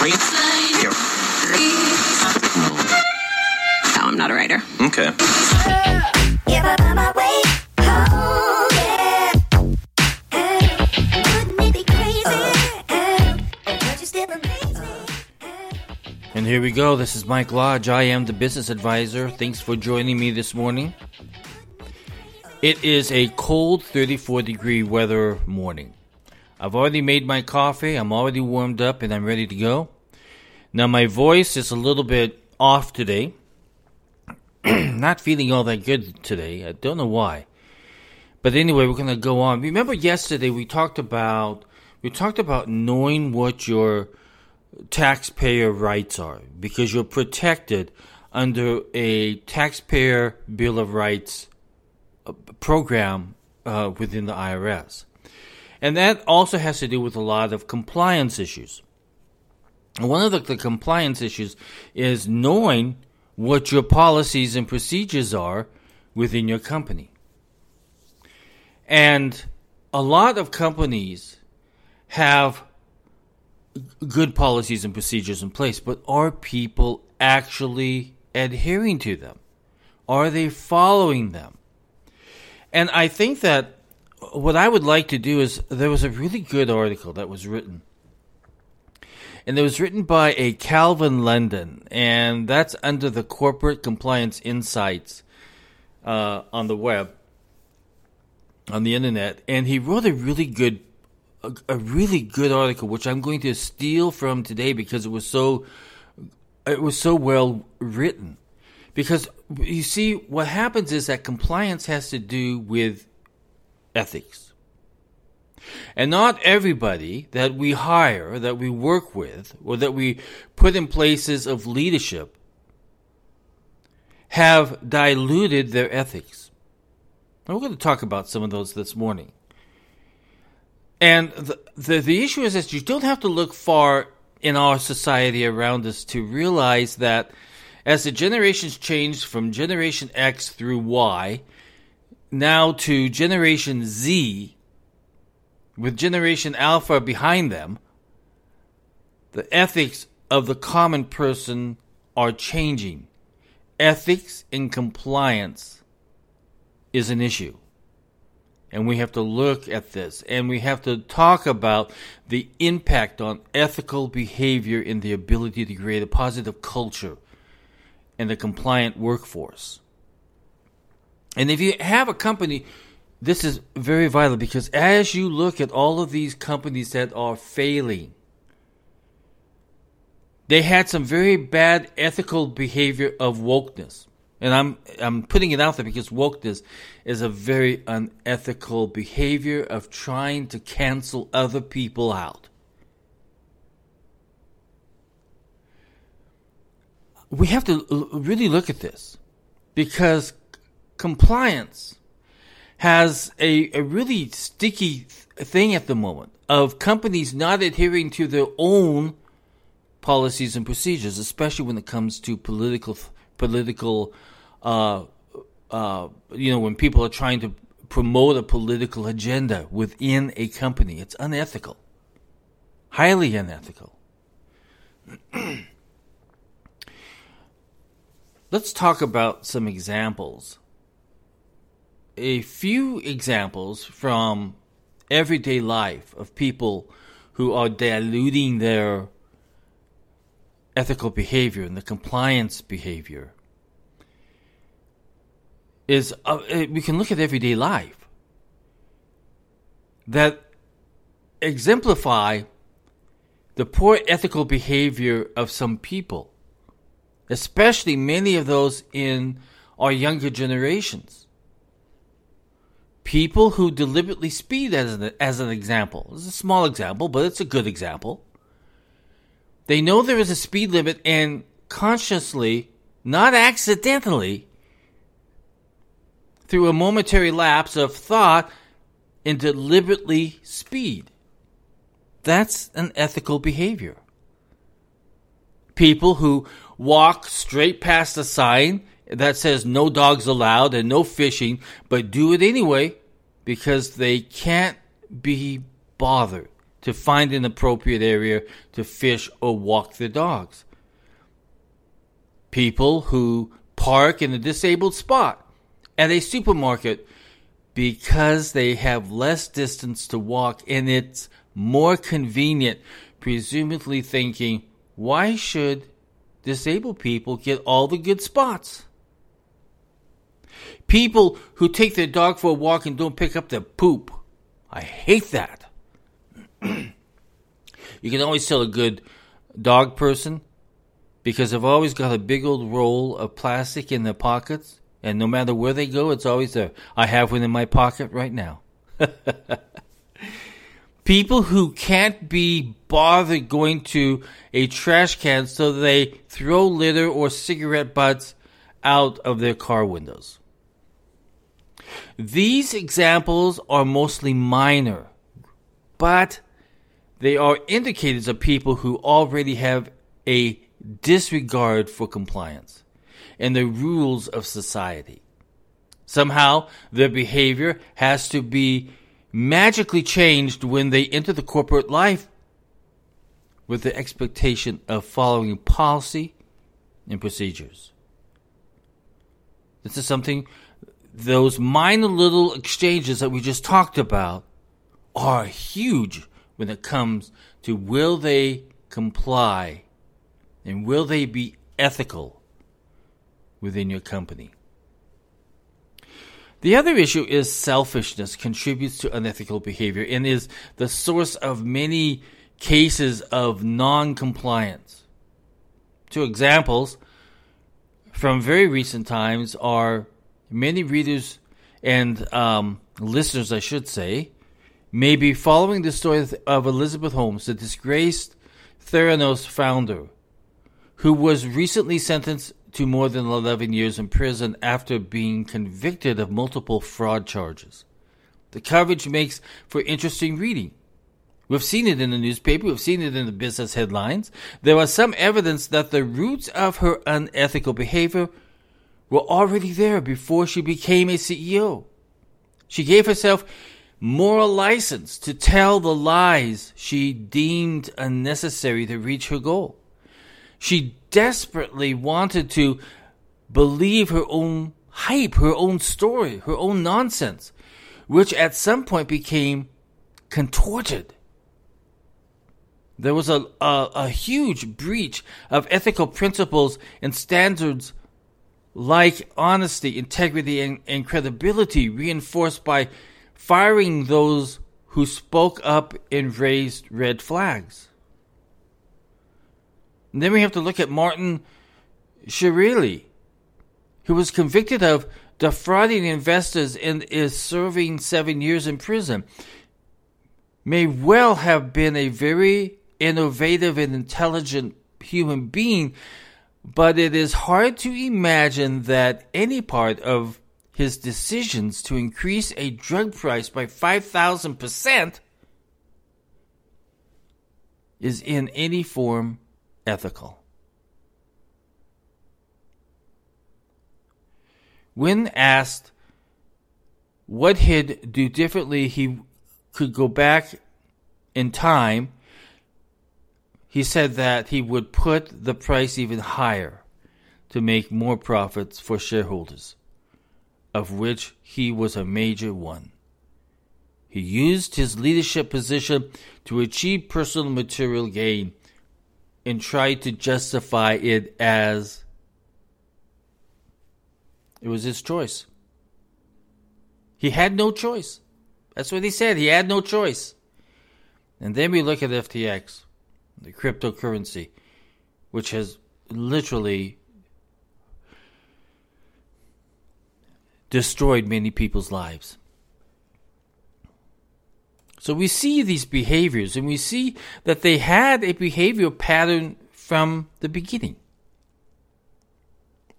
No, I'm not a writer. Okay. And here we go. This is Mike Lodge. I am the business advisor. Thanks for joining me this morning. It is a cold 34-degree weather morning. I've already made my coffee. I'm already warmed up and I'm ready to go. Now my voice is a little bit off today. Not feeling all that good today. I don't know why. But anyway, we're going to go on. Remember yesterday we talked about knowing what your taxpayer rights are, because you're protected under a taxpayer bill of rights program within the IRS. And that also has to do with a lot of compliance issues. One of the compliance issues is knowing what your policies and procedures are within your company. And a lot of companies have good policies and procedures in place, but are people actually adhering to them? Are they following them? And I think that what I would like to do is, there was a really good article that was written. And it was written by a Calvin London, and that's under the Corporate Compliance Insights on the web, on the internet. And he wrote a really good article, which I'm going to steal from today because it was so well written. Because you see, what happens is that compliance has to do with ethics. And not everybody that we hire, that we work with, or that we put in places of leadership have diluted their ethics. And we're going to talk about some of those this morning. And the issue is that you don't have to look far in our society around us to realize that as the generations change from Generation X through Y, now to Generation Z, with Generation Alpha behind them, the ethics of the common person are changing. Ethics and compliance is an issue. And we have to look at this, and we have to talk about the impact on ethical behavior and the ability to create a positive culture and a compliant workforce. And if you have a company, this is very vital, because as you look at all of these companies that are failing, they had some very bad ethical behavior of wokeness. And I'm putting it out there because wokeness is a very unethical behavior of trying to cancel other people out. We have to really look at this, because compliance has a really sticky thing at the moment of companies not adhering to their own policies and procedures, especially when it comes to political, when people are trying to promote a political agenda within a company. It's unethical, highly unethical. Let's talk about some examples. A few examples from everyday life of people who are diluting their ethical behavior and the compliance behavior is, we can look at everyday life that exemplify the poor ethical behavior of some people, especially many of those in our younger generations. People who deliberately speed, as an example. This is a small example, but it's a good example. They know there is a speed limit and consciously, not accidentally, through a momentary lapse of thought, and deliberately speed. That's an ethical behavior. People who walk straight past a sign that says no dogs allowed and no fishing, but do it anyway because they can't be bothered. to find an appropriate area to fish or walk their dogs. People who park in a disabled spot at a supermarket because they have less distance to walk and it's more convenient, presumably thinking, why should disabled people get all the good spots? People who take their dog for a walk and don't pick up their poop. I hate that. You can always tell a good dog person because they've always got a big old roll of plastic in their pockets, and no matter where they go, it's always there. I have one in my pocket right now. People who can't be bothered going to a trash can, so they throw litter or cigarette butts out of their car windows. These examples are mostly minor, but they are indicators of people who already have a disregard for compliance and the rules of society. Somehow, their behavior has to be magically changed when they enter the corporate life with the expectation of following policy and procedures. This is something, those minor little exchanges that we just talked about are huge when it comes to will they comply and will they be ethical within your company. The other issue is selfishness contributes to unethical behavior and is the source of many cases of non-compliance. Two examples from very recent times are many readers and listeners, I should say, may be following the story of Elizabeth Holmes, the disgraced Theranos founder, who was recently sentenced to more than 11 years in prison after being convicted of multiple fraud charges. The coverage makes for interesting reading. We've seen it in the newspaper. We've seen it in the business headlines. There was some evidence that the roots of her unethical behavior were already there before she became a CEO. She gave herself moral license to tell the lies she deemed unnecessary to reach her goal. She desperately wanted to believe her own hype, her own story, her own nonsense, which at some point became contorted. There was a huge breach of ethical principles and standards like honesty, integrity, and credibility, reinforced by firing those who spoke up and raised red flags. And then we have to look at Martin Shkreli, who was convicted of defrauding investors and is serving 7 years in prison. May well have been a very innovative and intelligent human being, but it is hard to imagine that any part of his decisions to increase a drug price by 5,000% is in any form ethical. When asked what he'd do differently, he could go back in time. He said that he would put the price even higher to make more profits for shareholders, of which he was a major one. He used his leadership position to achieve personal material gain and tried to justify it as it was his choice. He had no choice. That's what he said. He had no choice. And then we look at FTX, the cryptocurrency, which has literally destroyed many people's lives. So we see these behaviors, and we see that they had a behavioral pattern from the beginning.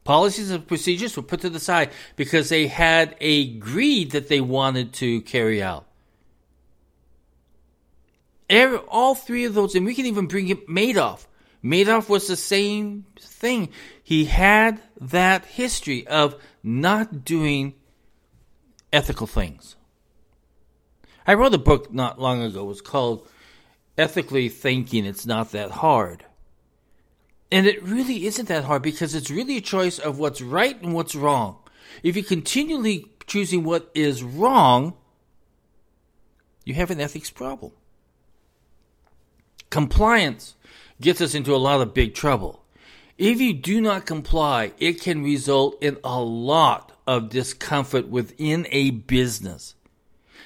Policies and procedures were put to the side because they had a greed that they wanted to carry out. All three of those, and we can even bring up Madoff. Madoff was the same thing. He had that history of not doing ethical things. I wrote a book not long ago. It was called Ethically Thinking, It's Not That Hard. And it really isn't that hard, because it's really a choice of what's right and what's wrong. If you're continually choosing what is wrong, you have an ethics problem. Compliance gets us into a lot of big trouble. If you do not comply, it can result in a lot of discomfort within a business,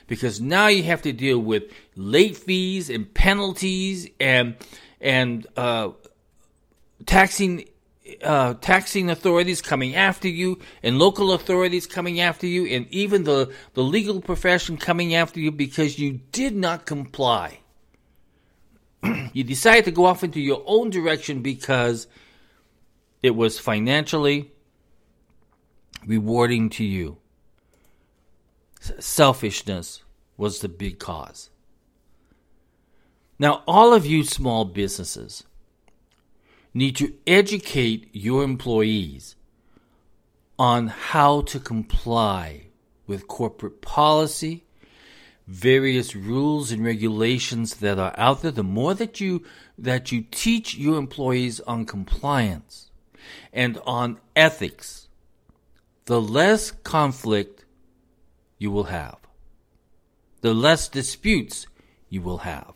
because now you have to deal with late fees and penalties and taxing authorities coming after you, and local authorities coming after you, and even the legal profession coming after you because you did not comply. You decided to go off into your own direction because it was financially rewarding to you. Selfishness was the big cause. Now, all of you small businesses need to educate your employees on how to comply with corporate policy, various rules and regulations that are out there. The more that you teach your employees on compliance and on ethics, the less conflict you will have, the less disputes you will have.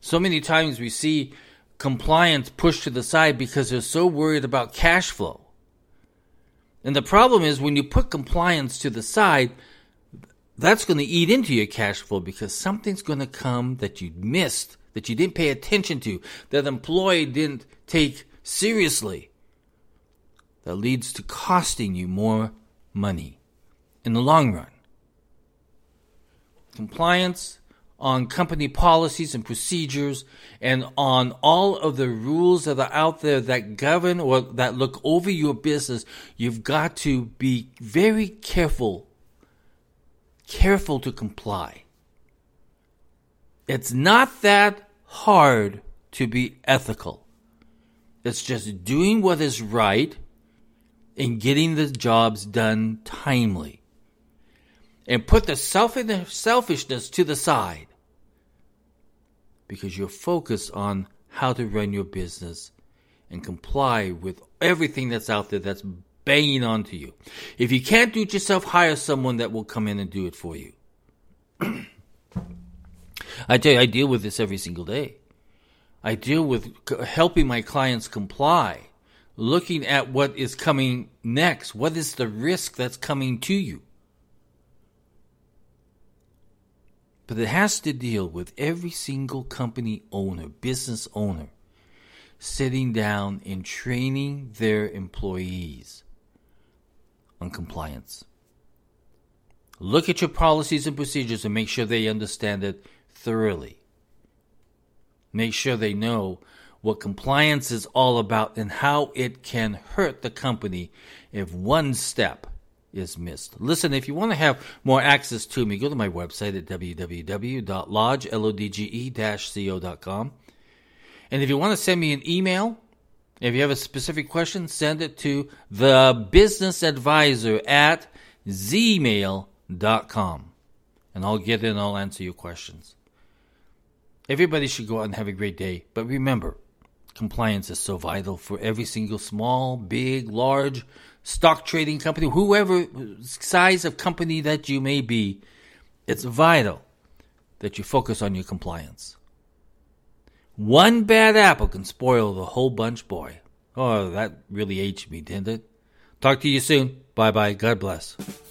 So many times we see compliance pushed to the side because they're so worried about cash flow. And the problem is, when you put compliance to the side, that's going to eat into your cash flow, because something's going to come that you missed, that you didn't pay attention to, that employee didn't take seriously, that leads to costing you more money in the long run. Compliance on company policies and procedures, and on all of the rules that are out there that govern or that look over your business, you've got to be very careful to comply. It's not that hard to be ethical. It's just doing what is right and getting the jobs done timely. And put the selfishness to the side, because you're focused on how to run your business and comply with everything that's out there that's banging onto you. If you can't do it yourself, hire someone that will come in and do it for you. I tell you, I deal with this every single day. I deal with helping my clients comply, looking at what is coming next, what is the risk that's coming to you. But it has to deal with every single company owner, business owner, sitting down and training their employees on compliance. Look at your policies and procedures and make sure they understand it thoroughly. Make sure they know what compliance is all about and how it can hurt the company if one step is missed. Listen, if you want to have more access to me, go to my website at www.lodge-co.com. And if you want to send me an email, if you have a specific question, send it to thebusinessadvisor@gmail.com. And I'll get in and I'll answer your questions. Everybody should go out and have a great day. But remember, compliance is so vital for every single small, big, large, stock trading company, whoever size of company that you may be. It's vital that you focus on your compliance. One bad apple can spoil the whole bunch, boy. Oh, that really aged me, didn't it? Talk to you soon. Bye-bye. God bless.